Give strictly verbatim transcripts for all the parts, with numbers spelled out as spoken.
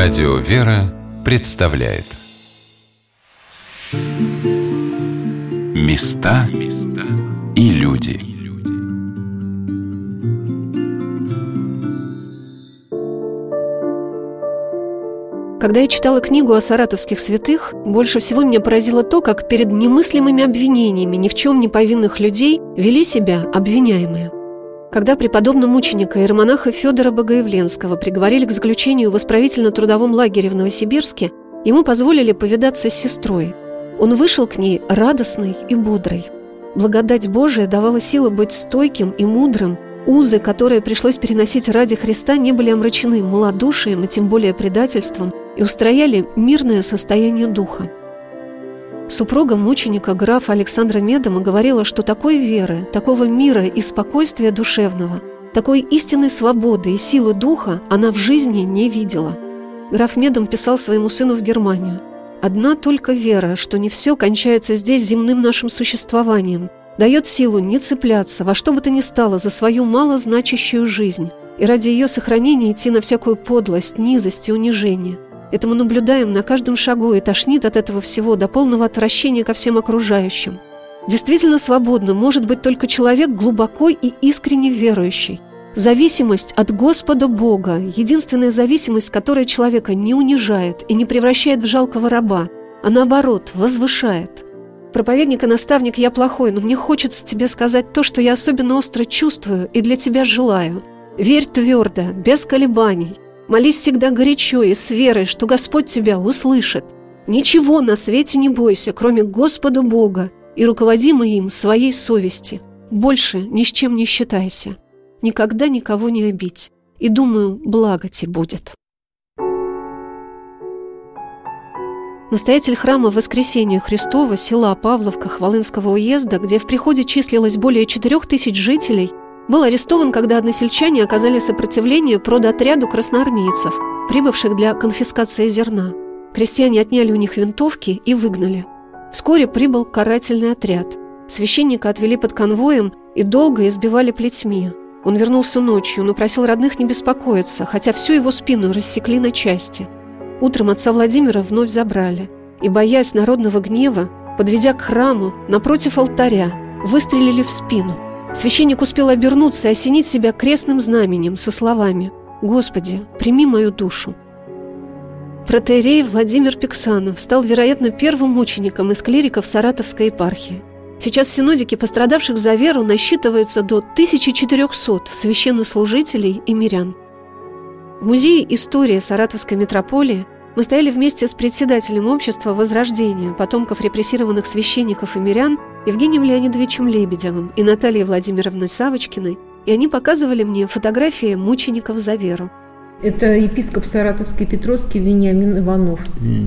Радио Вера представляет Места и люди. Когда я читала книгу о саратовских святых, больше всего меня поразило то, как перед немыслимыми обвинениями ни в чем не повинных людей вели себя обвиняемые. Когда преподобного мученика иеромонаха Федора Богоявленского приговорили к заключению в исправительно-трудовом лагере в Новосибирске, ему позволили повидаться с сестрой. Он вышел к ней радостный и бодрый. Благодать Божия давала силы быть стойким и мудрым. Узы, которые пришлось переносить ради Христа, не были омрачены малодушием и тем более предательством и устрояли мирное состояние духа. Супруга мученика графа Александра Медома говорила, что такой веры, такого мира и спокойствия душевного, такой истинной свободы и силы духа она в жизни не видела. Граф Медом писал своему сыну в Германию: «Одна только вера, что не все кончается здесь земным нашим существованием, дает силу не цепляться во что бы то ни стало за свою малозначащую жизнь и ради ее сохранения идти на всякую подлость, низость и унижение. Это мы наблюдаем на каждом шагу и тошнит от этого всего до полного отвращения ко всем окружающим. Действительно свободным может быть только человек глубоко и искренне верующий. Зависимость от Господа Бога, единственная зависимость, которая человека не унижает и не превращает в жалкого раба, а наоборот возвышает. Проповедник и наставник, я плохой, но мне хочется тебе сказать то, что я особенно остро чувствую и для тебя желаю. Верь твердо, без колебаний. Молись всегда горячо и с верой, что Господь тебя услышит. Ничего на свете не бойся, кроме Господа Бога, и руководимой им своей совести. Больше ни с чем не считайся. Никогда никого не обидь. И, думаю, благо тебе будет». Настоятель храма Воскресения Христова села Павловка Хвалынского уезда, где в приходе числилось более четырех тысяч жителей, был арестован, когда односельчане оказали сопротивление продотряду красноармейцев, прибывших для конфискации зерна. Крестьяне отняли у них винтовки и выгнали. Вскоре прибыл карательный отряд. Священника отвели под конвоем и долго избивали плетьми. Он вернулся ночью, но просил родных не беспокоиться, хотя всю его спину рассекли на части. Утром отца Владимира вновь забрали. И, боясь народного гнева, подведя к храму, напротив алтаря, выстрелили в спину. Священник успел обернуться и осенить себя крестным знаменем со словами: «Господи, прими мою душу». Протоиерей Владимир Пиксанов стал, вероятно, первым мучеником из клириков Саратовской епархии. Сейчас в синодике пострадавших за веру насчитывается до тысячи четырехсот священнослужителей и мирян. В музее истории Саратовской митрополии мы стояли вместе с председателем общества Возрождения потомков репрессированных священников и мирян Евгением Леонидовичем Лебедевым и Натальей Владимировной Савочкиной, и они показывали мне фотографии мучеников за веру. Это епископ Саратовский Петровский Вениамин Иванов,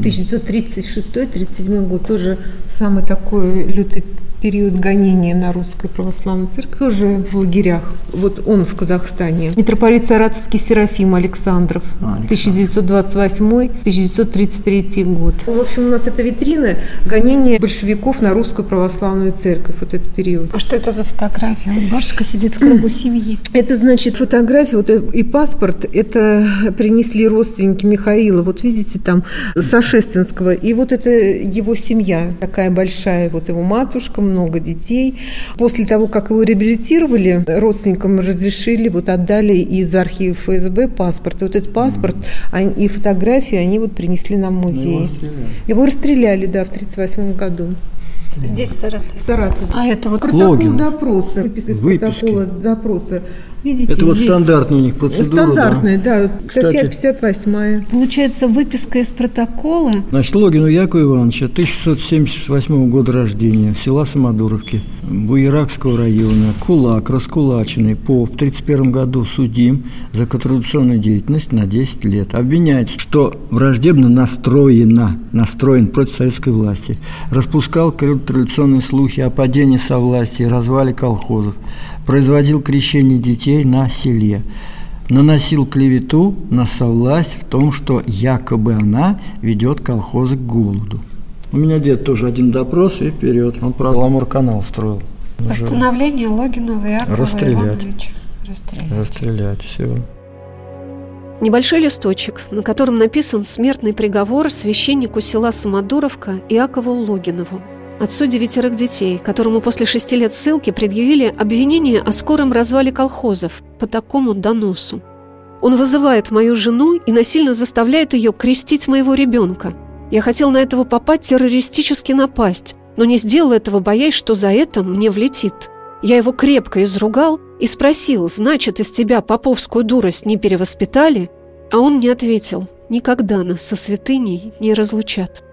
тысяча девятьсот тридцать шестой тридцать седьмой год, тоже самый такой лютый период гонения на Русской Православной Церкви, уже в лагерях. Вот он в Казахстане. Митрополит Саратовский Серафим Александров, тысяча девятьсот двадцать восьмой тридцать третий год. В общем, у нас это витрина гонения большевиков на Русскую Православную Церковь, вот этот период. А что это за фотография? Бабушка сидит в кругу семьи. Это, значит, фотография вот, и паспорт. Это принесли родственники Михаила, вот видите, там, Сашестинского. И вот это его семья, такая большая, вот его матушка, много детей. После того, как его реабилитировали, родственникам разрешили, вот отдали из архива эф эс бэ паспорт. И вот этот паспорт mm-hmm. и фотографии они вот принесли нам в музей. Его расстреляли, да, в тридцать восьмом году. Здесь, в Саратове. В Саратове. А это вот протокол Логин. допроса. Выписка допроса. Видите, это вот здесь стандартная у них процедура. Стандартная, да. да. Статья пятьдесят восьмая. Получается, выписка из протокола. Значит, Логину Якову Ивановичу, тысяча шестьсот семьдесят восьмого года рождения, села Самодуровки, Буеракского района, кулак, раскулаченный, по в тридцать первом году судим за контрреволюционную деятельность на десять лет. Обвиняется, что враждебно настроена, настроен против советской власти, распускал контрреволюционные слухи о падении совластия, развале колхозов, производил крещение детей на селе, наносил клевету на совласть в том, что якобы она ведет колхозы к голоду. У меня дед тоже один допрос и вперед. Он про Ламур-канал строил. Постановление Логинова и Акова Ивановича. Расстрелять. Расстрелять. Расстрелять. Все. Небольшой листочек, на котором написан смертный приговор священнику села Самодуровка Иакову Логинову, отцу девятерых детей, которому после шести лет ссылки предъявили обвинение о скором развале колхозов по такому доносу. Он вызывает мою жену и насильно заставляет ее крестить моего ребенка. Я хотел на этого попа террористически напасть, но не сделал этого, боясь, что за это мне влетит. Я его крепко изругал и спросил: «Значит, из тебя поповскую дурость не перевоспитали?» А он мне ответил: «Никогда нас со святыней не разлучат».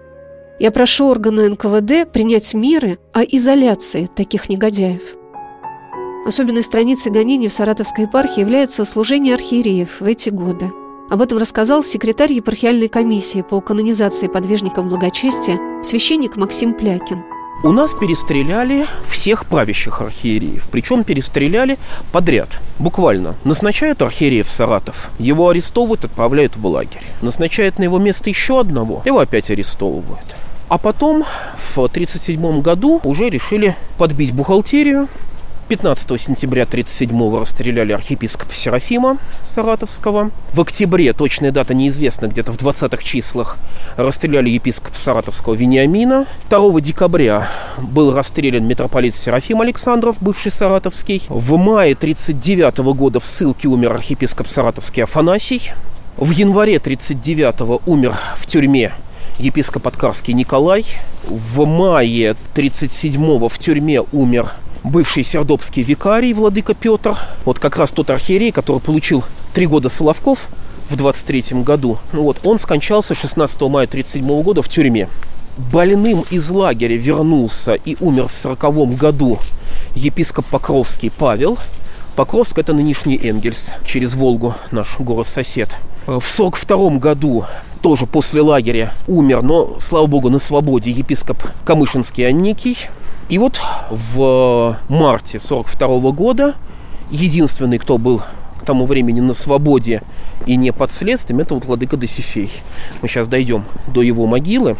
Я прошу органы эн ка вэ дэ принять меры о изоляции таких негодяев. Особенной страницей гонений в Саратовской епархии является служение архиереев в эти годы. Об этом рассказал секретарь епархиальной комиссии по канонизации подвижников благочестия священник Максим Плякин. У нас перестреляли всех правящих архиереев, причем перестреляли подряд, буквально. Назначают архиерея в Саратов, его арестовывают, отправляют в лагерь. Назначают на его место еще одного, его опять арестовывают. А потом в тридцать седьмом году уже решили подбить бухгалтерию. пятнадцатого сентября тридцать седьмого расстреляли архиепископа Серафима Саратовского. В октябре, точная дата неизвестна, где-то в двадцатых числах, расстреляли епископа Саратовского Вениамина. второго декабря был расстрелян митрополит Серафим Александров, бывший саратовский. В мае тридцать девятого года в ссылке умер архиепископ Саратовский Афанасий. В январе тридцать девятого умер в тюрьме епископ Аткарский Николай. В мае тридцать седьмого в тюрьме умер бывший сердобский викарий владыка Петр. Вот как раз тот архиерей, который получил три года Соловков в двадцать третьем году. Вот, он скончался шестнадцатого мая тридцать седьмого года в тюрьме. Больным из лагеря вернулся и умер в сороковом году епископ Покровский Павел. Покровск — это нынешний Энгельс, через Волгу, наш город-сосед. В сорок втором году, тоже после лагеря, умер, но, слава богу, на свободе епископ Камышинский Анникий. И вот в марте сорок второго года единственный, кто был к тому времени на свободе и не под следствием, это вот владыка Досифей. Мы сейчас дойдем до его могилы.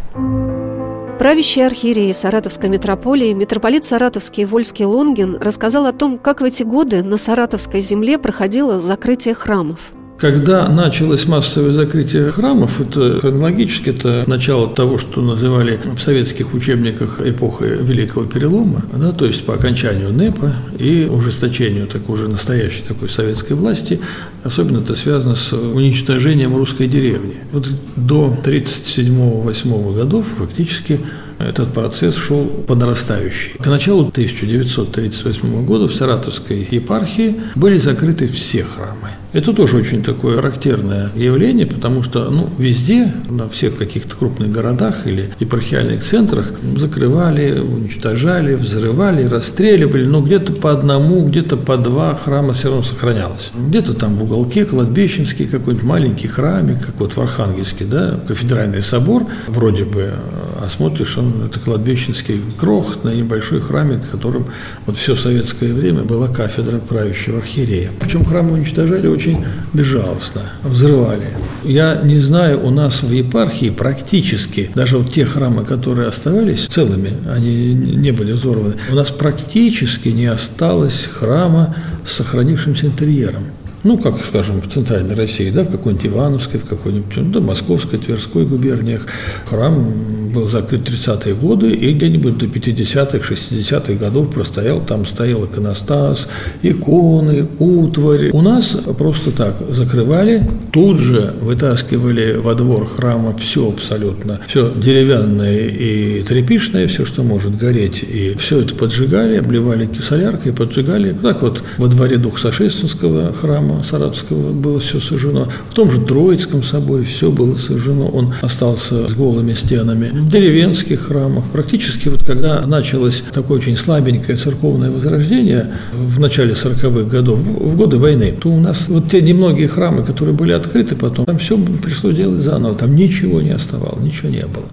Правящий архиерей Саратовской митрополии, митрополит Саратовский и Вольский Лонгин рассказал о том, как в эти годы на Саратовской земле проходило закрытие храмов. Когда началось массовое закрытие храмов, это хронологически это начало того, что называли в советских учебниках эпохой Великого Перелома, да, то есть по окончанию НЭПа и ужесточению так, уже настоящей такой советской власти, особенно это связано с уничтожением русской деревни. Вот до тридцать седьмого восьмого годов фактически этот процесс шел по нарастающей. К началу тысяча девятьсот тридцать восьмого года в Саратовской епархии были закрыты все храмы. Это тоже очень такое характерное явление, потому что ну, везде, на всех каких-то крупных городах или епархиальных центрах закрывали, уничтожали, взрывали, расстреливали, но где-то по одному, где-то по два храма все равно сохранялось. Где-то там в уголке кладбищенский какой-нибудь маленький храмик, как вот в Архангельске, да, кафедральный собор, вроде бы, а смотришь, он, это кладбищенский крохотный небольшой храмик, в котором вот все советское время была кафедра правящего архиерея. Причем храмы уничтожали очень безжалостно, взрывали. Я не знаю, у нас в епархии практически, даже вот те храмы, которые оставались целыми, они не были взорваны, у нас практически не осталось храма с сохранившимся интерьером. Ну, как, скажем, в Центральной России, да, в какой-нибудь Ивановской, в какой-нибудь, да, Московской, Тверской губерниях. Храм был закрыт в тридцатые годы, и где-нибудь до пятидесятых, шестидесятых годов простоял, там стоял иконостас, иконы, утварь. У нас просто так закрывали, тут же вытаскивали во двор храма все абсолютно, все деревянное и тряпичное, все, что может гореть, и все это поджигали, обливали соляркой, поджигали. Так вот во дворе Духа Сашестинского храма Саратовского было все сожжено. В том же Троицком соборе все было сожжено. Он остался с голыми стенами. В деревенских храмах. Практически вот когда началось такое очень слабенькое церковное возрождение в начале сороковых годов, в годы войны, то у нас вот те немногие храмы, которые были открыты потом, там все пришлось делать заново. Там ничего не оставалось, ничего не было.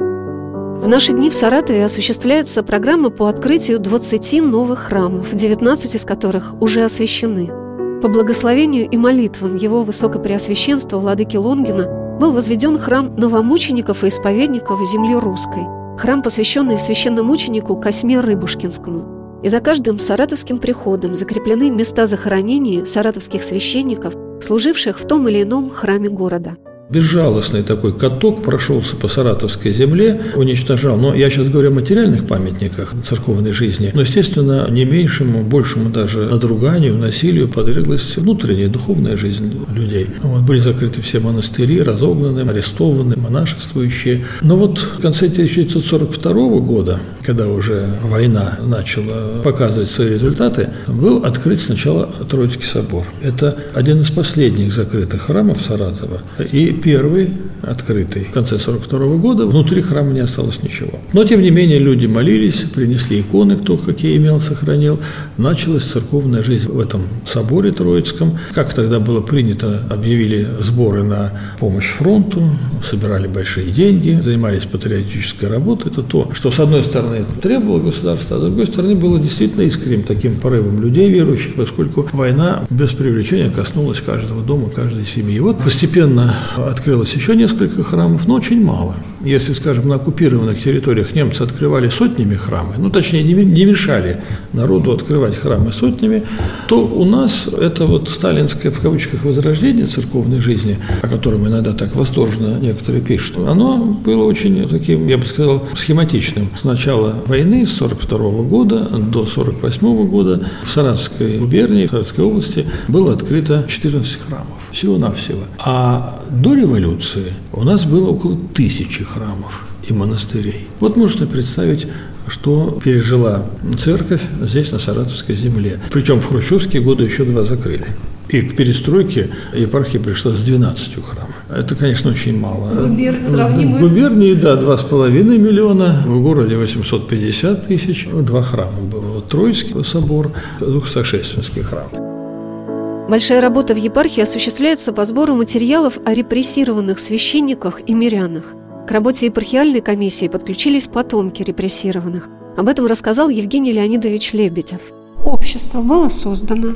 В наши дни в Саратове осуществляется программа по открытию двадцати новых храмов, девятнадцать из которых уже освящены. По благословению и молитвам его высокопреосвященства владыки Лонгина был возведен храм новомучеников и исповедников земли русской, храм, посвященный священномученику Косме Рыбушкинскому. И за каждым саратовским приходом закреплены места захоронения саратовских священников, служивших в том или ином храме города. Безжалостный такой каток прошелся по саратовской земле, уничтожал. Но я сейчас говорю о материальных памятниках церковной жизни. Но, естественно, не меньшему, большему даже надруганию, насилию подверглась внутренняя духовная жизнь людей. Вот, были закрыты все монастыри, разогнаны, арестованы, монашествующие. Но вот в конце тысяча девятьсот сорок второго года, когда уже война начала показывать свои результаты, был открыт сначала Троицкий собор. Это один из последних закрытых храмов Саратова. И первый открытый в конце сорок второго года, внутри храма не осталось ничего. Но, тем не менее, люди молились, принесли иконы, кто какие имел, сохранил. Началась церковная жизнь в этом соборе Троицком. Как тогда было принято, объявили сборы на помощь фронту, собирали большие деньги, занимались патриотической работой. Это то, что, с одной стороны, требовало государство, а с другой стороны, было действительно искренним таким порывом людей верующих, поскольку война без привлечения коснулась каждого дома, каждой семьи. И вот постепенно открылось еще несколько храмов, но очень мало. Если, скажем, на оккупированных территориях немцы открывали сотнями храмы, ну, точнее, не мешали народу открывать храмы сотнями, то у нас это вот сталинское, в кавычках, возрождение церковной жизни, о котором иногда так восторженно некоторые пишут, оно было очень таким, я бы сказал, схематичным. С начала войны, с сорок второго года до сорок восьмого года в Саратовской губернии, в Саратовской области было открыто четырнадцать храмов, всего-навсего. А до революции у нас было около тысячи храмов и монастырей. Вот можно представить, что пережила церковь здесь, на Саратовской земле. Причем в хрущевские годы еще два закрыли. И к перестройке епархия пришла с двенадцатью храмов. Это, конечно, очень мало. Губер... В губернии, да, два с половиной миллиона, в городе восемьсот пятьдесят тысяч. Два храма было. Вот Троицкий собор, Сашестинский храм. Большая работа в епархии осуществляется по сбору материалов о репрессированных священниках и мирянах. К работе епархиальной комиссии подключились потомки репрессированных. Об этом рассказал Евгений Леонидович Лебедев. Общество было создано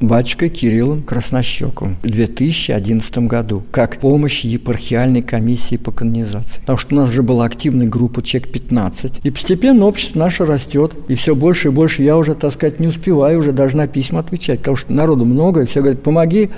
батюшкой Кириллом Краснощековым в две тысячи одиннадцатом году как помощь епархиальной комиссии по канонизации. Потому что у нас уже была активная группа, человек пятнадцать. И постепенно общество наше растет. И все больше и больше я уже, так сказать, не успеваю, уже даже на письма отвечать. Потому что народу много, и все говорят, помоги.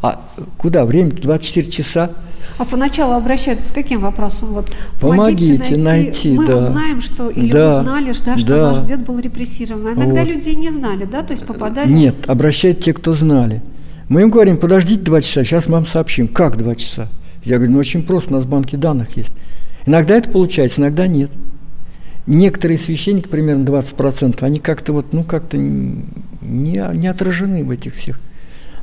А куда? Время двадцать четыре часа. А поначалу обращаются с каким вопросом? Вот, помогите, помогите найти, найти мы да. узнаем, что, или да, узнали, да, что да. наш дед был репрессирован. А иногда вот. Людей не знали, да, то есть попадали... Нет, обращают те, кто знали. Мы им говорим, подождите два часа, сейчас мы вам сообщим. Как два часа? Я говорю, ну очень просто, у нас банки данных есть. Иногда это получается, иногда нет. Некоторые священники, примерно двадцать процентов, они как-то вот, ну как-то не, не отражены в этих всех.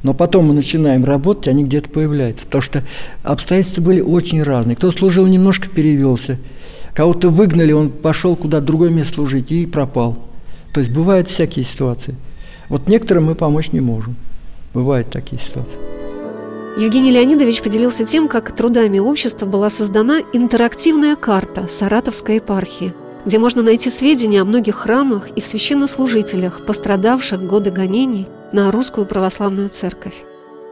Но потом мы начинаем работать, они где-то появляются. Потому что обстоятельства были очень разные. Кто служил, немножко перевелся. Кого-то выгнали, он пошел куда-то в другое место служить и пропал. То есть бывают всякие ситуации. Вот некоторым мы помочь не можем. Бывают такие ситуации. Евгений Леонидович поделился тем, как трудами общества была создана интерактивная карта Саратовской епархии, где можно найти сведения о многих храмах и священнослужителях, пострадавших в годы гонений на Русскую Православную Церковь.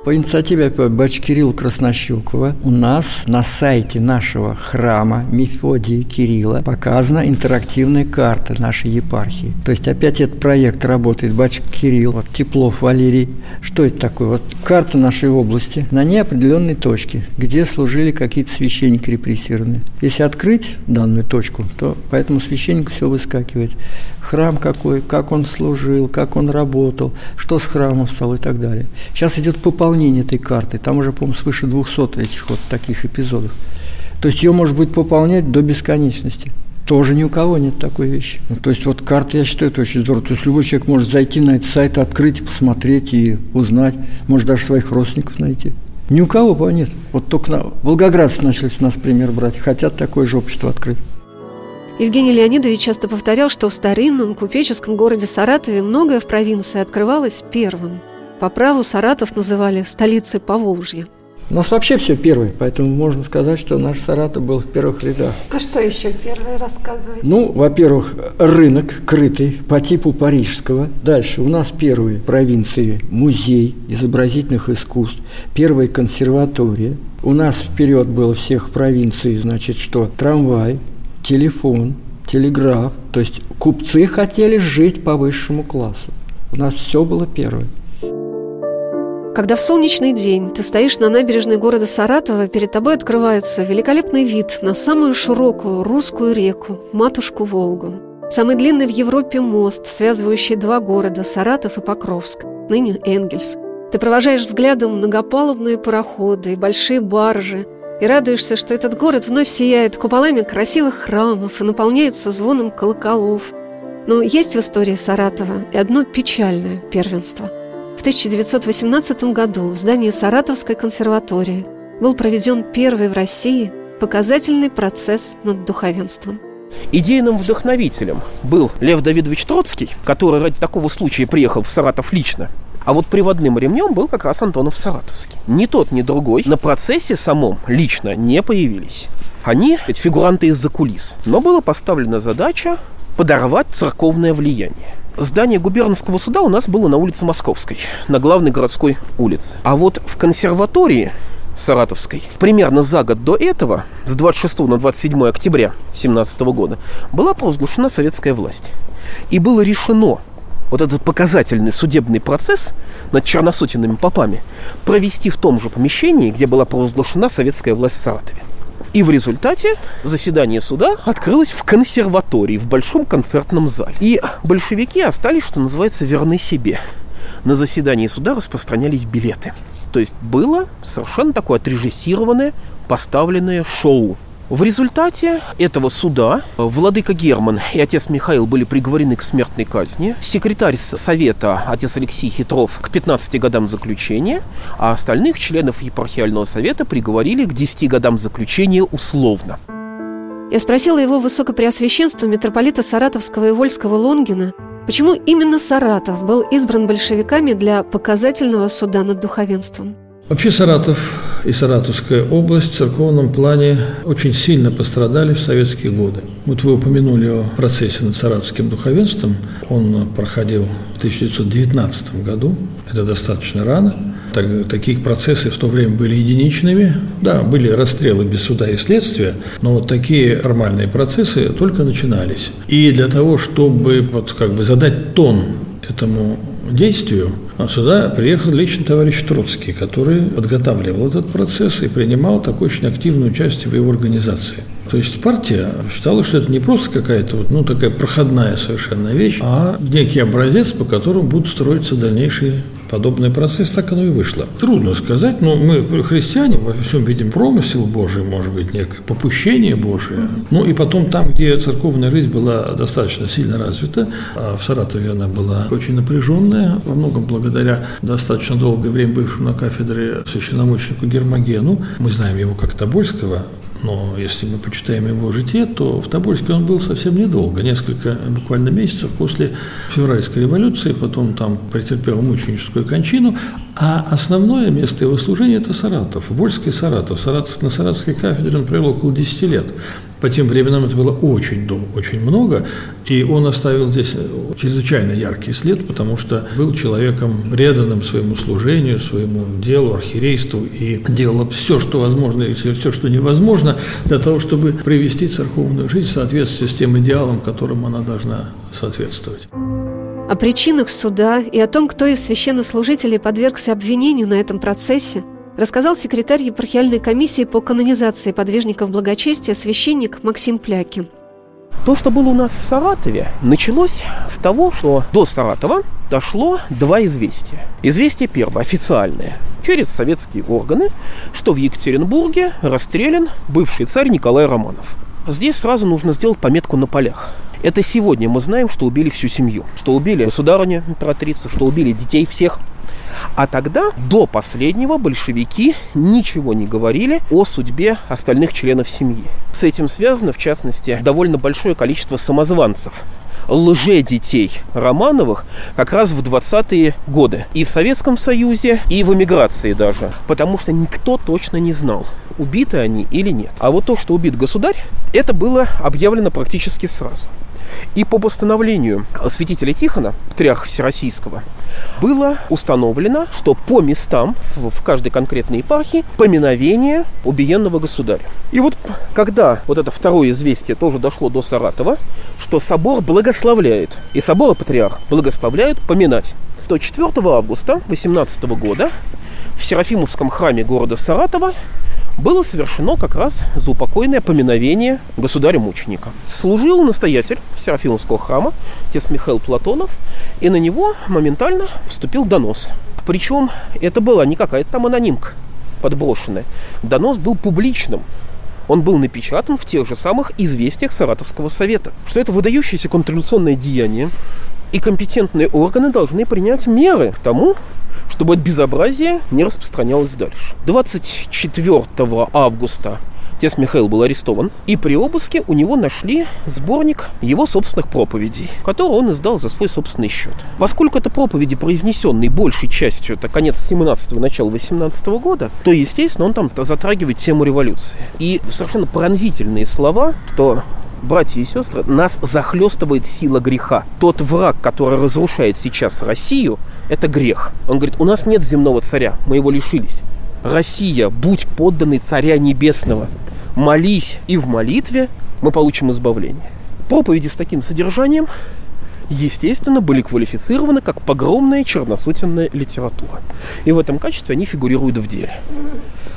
По инициативе батюшки Кирилла Краснощекова у нас на сайте нашего храма Мефодия Кирилла показана интерактивная карта нашей епархии. То есть опять этот проект работает батюшка Кирилл, вот, Теплов Валерий. Что это такое? Вот карта нашей области, на ней определенные точки, где служили какие-то священники репрессированные. Если открыть данную точку, то по этому священнику все выскакивает. Храм какой, как он служил, как он работал, что с храмом стало и так далее. Сейчас идет пополнение этой карты. Там уже, по-моему, свыше двухсот этих вот таких эпизодов. То есть ее может быть пополнять до бесконечности. Тоже ни у кого нет такой вещи. Ну, то есть вот карта, я считаю, это очень здорово. То есть любой человек может зайти на этот сайт, открыть, посмотреть и узнать. Может даже своих родственников найти. Ни у кого нет. Вот только на... волгоградцы начали с нас пример брать. Хотят такое же общество открыть. Евгений Леонидович часто повторял, что в старинном купеческом городе Саратове многое в провинции открывалось первым. По праву Саратов называли столицей Поволжья. У нас вообще все первое, поэтому можно сказать, что наш Саратов был в первых рядах. А что еще первое рассказываете? Ну, во-первых, рынок крытый по типу парижского. Дальше у нас первые провинции музей изобразительных искусств, первая консерватория. У нас вперед было всех провинций, значит, что трамвай, телефон, телеграф. То есть купцы хотели жить по высшему классу. У нас все было первое. Когда в солнечный день ты стоишь на набережной города Саратова, перед тобой открывается великолепный вид на самую широкую русскую реку – Матушку Волгу. Самый длинный в Европе мост, связывающий два города – Саратов и Покровск, ныне Энгельс. Ты провожаешь взглядом многопалубные пароходы и большие баржи, и радуешься, что этот город вновь сияет куполами красивых храмов и наполняется звоном колоколов. Но есть в истории Саратова и одно печальное первенство – в тысяча девятьсот восемнадцатом году в здании Саратовской консерватории был проведен первый в России показательный процесс над духовенством. Идейным вдохновителем был Лев Давидович Троцкий, который ради такого случая приехал в Саратов лично. А вот приводным ремнем был как раз Антонов Саратовский. Ни тот, ни другой на процессе самом лично не появились. Они ведь фигуранты из-за кулис. Но была поставлена задача подорвать церковное влияние. Здание губернского суда у нас было на улице Московской, на главной городской улице. А вот в консерватории саратовской примерно за год до этого, с двадцать шестого на двадцать седьмое октября тысяча девятьсот семнадцатого года, была провозглашена советская власть. И было решено вот этот показательный судебный процесс над черносотенными попами провести в том же помещении, где была провозглашена советская власть в Саратове. И в результате заседание суда открылось в консерватории, в большом концертном зале. И большевики остались, что называется, верны себе. На заседании суда распространялись билеты. То есть было совершенно такое отрежиссированное, поставленное шоу. В результате этого суда владыка Герман и отец Михаил были приговорены к смертной казни, секретарь совета отец Алексей Хитров к пятнадцати годам заключения, а остальных членов епархиального совета приговорили к десяти годам заключения условно. Я спросила его высокопреосвященство митрополита Саратовского и Вольского Лонгина, почему именно Саратов был избран большевиками для показательного суда над духовенством. Вообще Саратов и Саратовская область в церковном плане очень сильно пострадали в советские годы. Вот вы упомянули о процессе над саратовским духовенством. Он проходил в тысяча девятьсот девятнадцатом году, это достаточно рано. Так, таких процессов в то время были единичными. Да, были расстрелы без суда и следствия, но вот такие формальные процессы только начинались. И для того, чтобы вот, как бы задать тон этому действию, сюда приехал лично товарищ Троцкий, который подготавливал этот процесс и принимал такое очень активное участие в его организации. То есть партия считала, что это не просто какая-то вот, ну, такая проходная совершенно вещь, а некий образец, по которому будут строиться дальнейшие подобный процесс, так оно и вышло. Трудно сказать, но мы, христиане, во всем видим промысел Божий, может быть, некое попущение Божие. Ну и потом там, где церковная жизнь была достаточно сильно развита, а в Саратове она была очень напряженная, во многом благодаря достаточно долгое время бывшему на кафедре священномученику Гермогену, мы знаем его как Тобольского, но если мы почитаем его житие, то в Тобольске он был совсем недолго, несколько буквально месяцев после февральской революции, потом там претерпел мученическую кончину, а основное место его служения – это Саратов, Вольский Саратов. Саратов. На Саратовской кафедре он провел около десяти лет. По тем временам это было очень долго, очень много, и он оставил здесь чрезвычайно яркий след, потому что был человеком преданным своему служению, своему делу, архиерейству, и делал все, что возможно, и все, что невозможно, для того, чтобы привести церковную жизнь в соответствии с тем идеалом, которым она должна соответствовать. О причинах суда и о том, кто из священнослужителей подвергся обвинению на этом процессе, рассказал секретарь епархиальной комиссии по канонизации подвижников благочестия священник Максим Плякин. То, что было у нас в Саратове, началось с того, что до Саратова дошло два известия. Известие первое, официальное, через советские органы, что в Екатеринбурге расстрелян бывший царь Николай Романов. Здесь сразу нужно сделать пометку на полях. Это сегодня мы знаем, что убили всю семью, что убили государыню императрицу, что убили детей всех. А тогда, до последнего, большевики ничего не говорили о судьбе остальных членов семьи. С этим связано, в частности, довольно большое количество самозванцев, лжедетей Романовых как раз в двадцатые годы. И в Советском Союзе, и в эмиграции даже. Потому что никто точно не знал, убиты они или нет. А вот то, что убит государь, это было объявлено практически сразу. И по постановлению святителя Тихона, патриарха Всероссийского, было установлено, что по местам в каждой конкретной епархии поминовение убиенного государя. И вот когда вот это второе известие тоже дошло до Саратова, что собор благословляет, и собор и патриарх благословляют поминать, что четвёртого августа восемнадцатого года в Серафимовском храме города Саратова было совершено как раз заупокойное поминовение государя-мученика. Служил настоятель Серафимовского храма, отец Михаил Платонов, и на него моментально поступил донос. Причем это была не какая-то там анонимка подброшенная. Донос был публичным. Он был напечатан в тех же самых известиях Саратовского совета, что это выдающееся контрреволюционное деяние, и компетентные органы должны принять меры к тому, чтобы это безобразие не распространялось дальше. двадцать четвёртого августа отец Михаил был арестован, и при обыске у него нашли сборник его собственных проповедей, который он издал за свой собственный счет. Поскольку это проповеди, произнесенные большей частью, это конец семнадцатого, начало восемнадцатого года, то, естественно, он там затрагивает тему революции. И совершенно пронзительные слова, что... Братья и сестры, нас захлестывает сила греха. Тот враг, который разрушает сейчас Россию, это грех. Он говорит, у нас нет земного царя, мы его лишились. Россия, будь подданной царя небесного. Молись, и в молитве мы получим избавление. Проповеди с таким содержанием, естественно, были квалифицированы как погромная черносотенная литература. И в этом качестве они фигурируют в деле.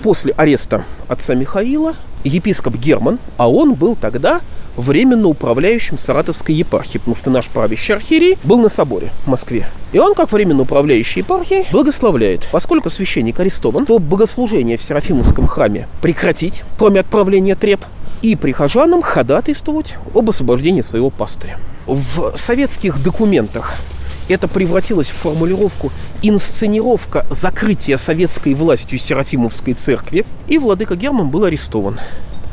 После ареста отца Михаила епископ Герман, а он был тогда временно управляющим Саратовской епархии, потому что наш правящий архиерей был на соборе в Москве. И он, как временно управляющий епархией, благословляет. Поскольку священник арестован, то богослужение в Серафимовском храме прекратить, кроме отправления треп, и прихожанам ходатайствовать об освобождении своего пастыря. В советских документах это превратилось в формулировку «инсценировка закрытия советской властью Серафимовской церкви», и владыка Герман был арестован.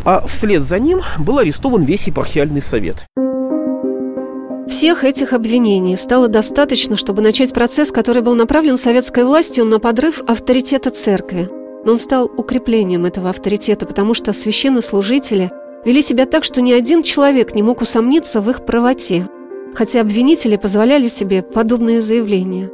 А вслед за ним был арестован весь епархиальный совет. Всех этих обвинений стало достаточно, чтобы начать процесс, который был направлен советской властью на подрыв авторитета церкви. Но он стал укреплением этого авторитета, потому что священнослужители вели себя так, что ни один человек не мог усомниться в их правоте, хотя обвинители позволяли себе подобные заявления.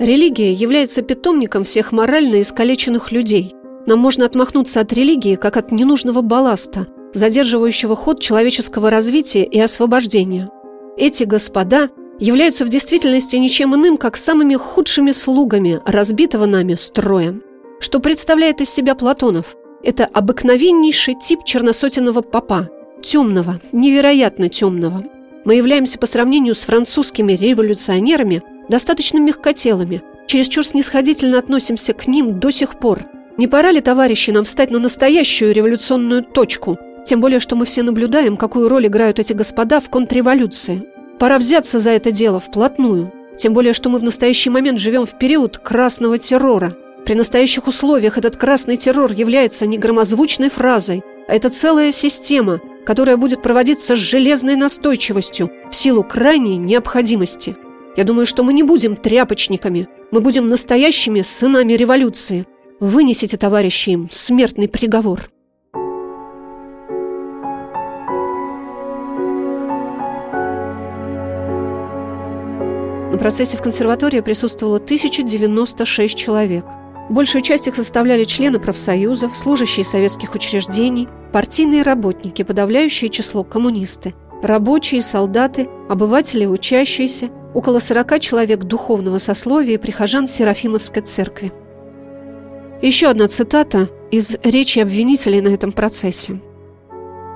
Религия является питомником всех морально искалеченных людей. Нам можно отмахнуться от религии, как от ненужного балласта, задерживающего ход человеческого развития и освобождения. Эти господа являются в действительности ничем иным, как самыми худшими слугами разбитого нами строя. Что представляет из себя Платонов? Это обыкновеннейший тип черносотенного попа, темного, невероятно темного. Мы являемся по сравнению с французскими революционерами достаточно мягкотелыми, чересчур снисходительно относимся к ним до сих пор. Не пора ли, товарищи, нам встать на настоящую революционную точку? Тем более, что мы все наблюдаем, какую роль играют эти господа в контрреволюции. Пора взяться за это дело вплотную. Тем более, что мы в настоящий момент живем в период красного террора. При настоящих условиях этот красный террор является не громозвучной фразой, а это целая система, которая будет проводиться с железной настойчивостью в силу крайней необходимости. Я думаю, что мы не будем тряпочниками, мы будем настоящими сынами революции. Вынесите, товарищи, им смертный приговор. На процессе в консерватории присутствовало тысяча девяносто шесть человек. Большую часть их составляли члены профсоюзов, служащие советских учреждений, партийные работники, подавляющее число коммунисты, рабочие, солдаты, обыватели, учащиеся, около сорока человек духовного сословия и прихожан Серафимовской церкви. Еще одна цитата из речи обвинителей на этом процессе.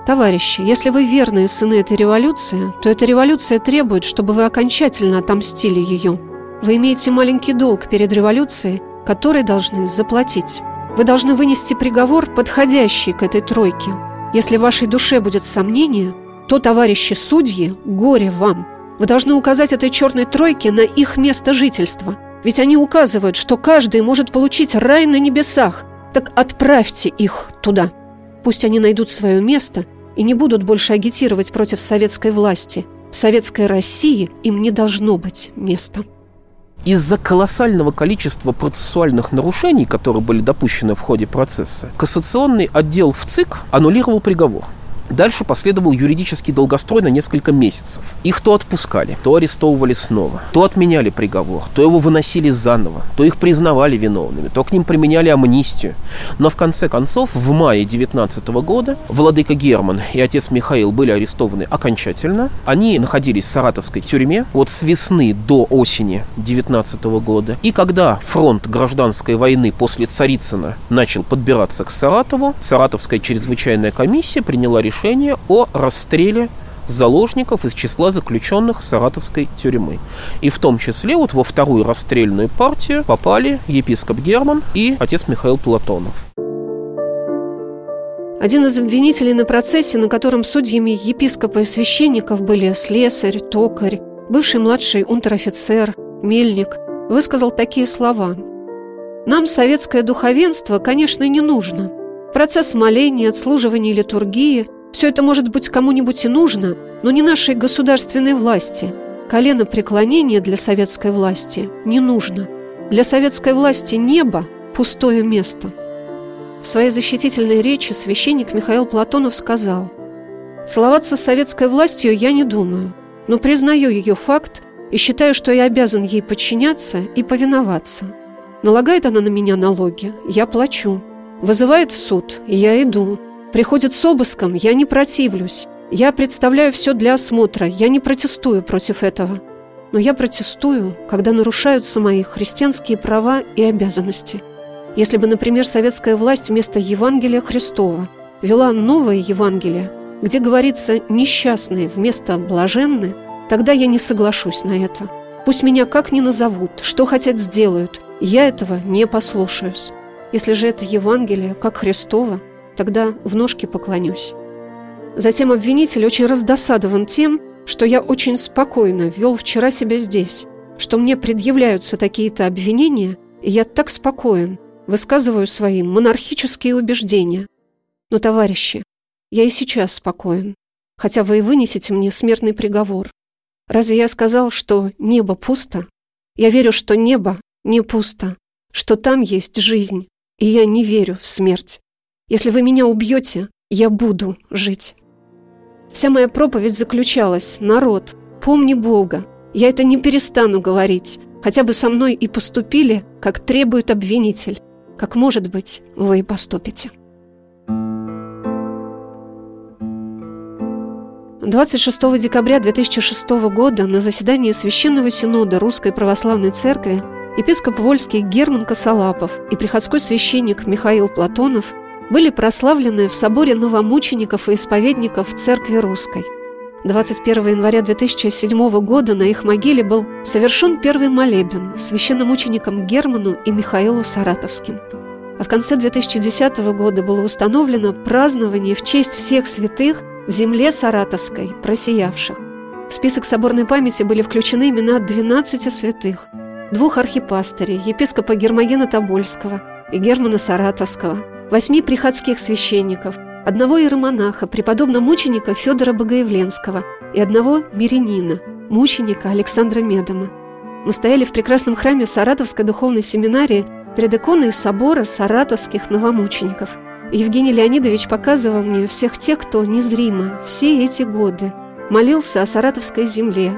«Товарищи, если вы верные сыны этой революции, то эта революция требует, чтобы вы окончательно отомстили ее. Вы имеете маленький долг перед революцией, который должны заплатить. Вы должны вынести приговор, подходящий к этой тройке. Если в вашей душе будет сомнение, то, товарищи судьи, горе вам. Вы должны указать этой черной тройке на их место жительства. Ведь они указывают, что каждый может получить рай на небесах. Так отправьте их туда. Пусть они найдут свое место и не будут больше агитировать против советской власти. В советской России им не должно быть места». Из-за колоссального количества процессуальных нарушений, которые были допущены в ходе процесса, кассационный отдел в ЦИК аннулировал приговор. Дальше последовал юридический долгострой на несколько месяцев. Их то отпускали, то арестовывали снова, то отменяли приговор, то его выносили заново, то их признавали виновными, то к ним применяли амнистию. Но в конце концов, в мае девятнадцатого года владыка Герман и отец Михаил были арестованы окончательно. Они находились в саратовской тюрьме вот с весны до осени девятнадцатого года. И когда фронт гражданской войны после Царицына начал подбираться к Саратову, Саратовская чрезвычайная комиссия приняла решение о расстреле заложников из числа заключенных саратовской тюрьмы. И в том числе вот во вторую расстрельную партию попали епископ Герман и отец Михаил Платонов. Один из обвинителей на процессе, на котором судьями епископа и священников были слесарь, токарь, бывший младший унтер-офицер, мельник, высказал такие слова: «Нам советское духовенство, конечно, не нужно. Процесс моления, отслуживания литургии – все это, может быть, кому-нибудь и нужно, но не нашей государственной власти. Колено преклонения для советской власти не нужно. Для советской власти небо – пустое место». В своей защитительной речи священник Михаил Платонов сказал: «Целоваться с советской властью я не думаю, но признаю ее факт и считаю, что я обязан ей подчиняться и повиноваться. Налагает она на меня налоги – я плачу. Вызывает в суд – я иду. Приходит с обыском, я не противлюсь. Я представляю все для осмотра, я не протестую против этого. Но я протестую, когда нарушаются мои христианские права и обязанности. Если бы, например, советская власть вместо Евангелия Христова вела новое Евангелие, где говорится «несчастные» вместо «блаженны», тогда я не соглашусь на это. Пусть меня как ни назовут, что хотят сделают, я этого не послушаюсь. Если же это Евангелие, как Христово, тогда в ножки поклонюсь». Затем обвинитель очень раздосадован тем, что я очень спокойно вел вчера себя здесь, что мне предъявляются такие-то обвинения, и я так спокоен, высказываю свои монархические убеждения. Но, товарищи, я и сейчас спокоен, хотя вы и вынесете мне смертный приговор. Разве я сказал, что небо пусто? Я верю, что небо не пусто, что там есть жизнь, и я не верю в смерть. Если вы меня убьете, я буду жить». Вся моя проповедь заключалась: «Народ, помни Бога, я это не перестану говорить, хотя бы со мной и поступили, как требует обвинитель, как, может быть, вы и поступите». двадцать шестого декабря две тысячи шестого года на заседании Священного Синода Русской Православной Церкви епископ Вольский Герман Косолапов и приходской священник Михаил Платонов были прославлены в соборе новомучеников и исповедников Церкви Русской. двадцать первого января две тысячи седьмого года на их могиле был совершен первый молебен священномученикам Герману и Михаилу Саратовским. А в конце две тысячи десятого года было установлено празднование в честь всех святых в земле саратовской, просиявших. В список соборной памяти были включены имена двенадцати святых, двух архипастырей, епископа Гермогена Тобольского и Германа Саратовского, восьми приходских священников, одного иеромонаха, преподобно-мученика Федора Богоявленского и одного мирянина, мученика Александра Медома. Мы стояли в прекрасном храме Саратовской духовной семинарии перед иконой собора саратовских новомучеников. Евгений Леонидович показывал мне всех тех, кто незримо все эти годы молился о саратовской земле,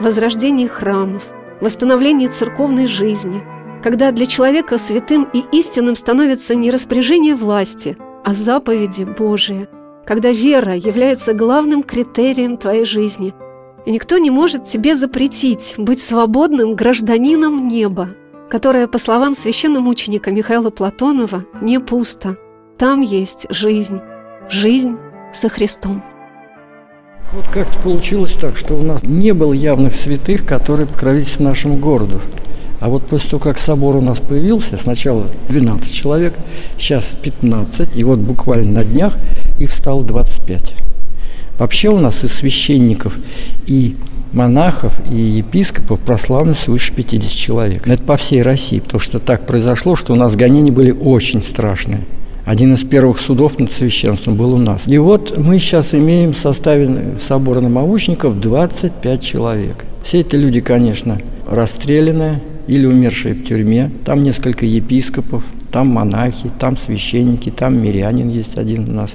возрождении храмов, восстановлении церковной жизни, когда для человека святым и истинным становится не распоряжение власти, а заповеди Божии, когда вера является главным критерием твоей жизни, и никто не может тебе запретить быть свободным гражданином неба, которое, по словам священномученика Михаила Платонова, не пусто. Там есть жизнь, жизнь со Христом. Вот как-то получилось так, что у нас не было явных святых, которые покровительствуют нашему городу. А вот после того, как собор у нас появился, сначала двенадцать человек, сейчас пятнадцать, и вот буквально на днях их стало двадцать пять. Вообще у нас из священников, и монахов, и епископов прославлено свыше пятьдесят человек. Но это по всей России, потому что так произошло, что у нас гонения были очень страшные. Один из первых судов над священством был у нас. И вот мы сейчас имеем в составе собора новомучеников двадцать пять человек. Все эти люди, конечно, расстрелянные или умершие в тюрьме. Там несколько епископов, там монахи, там священники, там мирянин есть один у нас.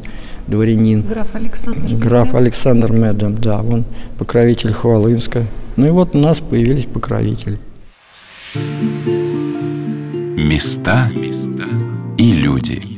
дворянин. Граф Александр. Граф Александр Медом, да, он покровитель Хвалынска. Ну и вот у нас появились покровители. Места и люди.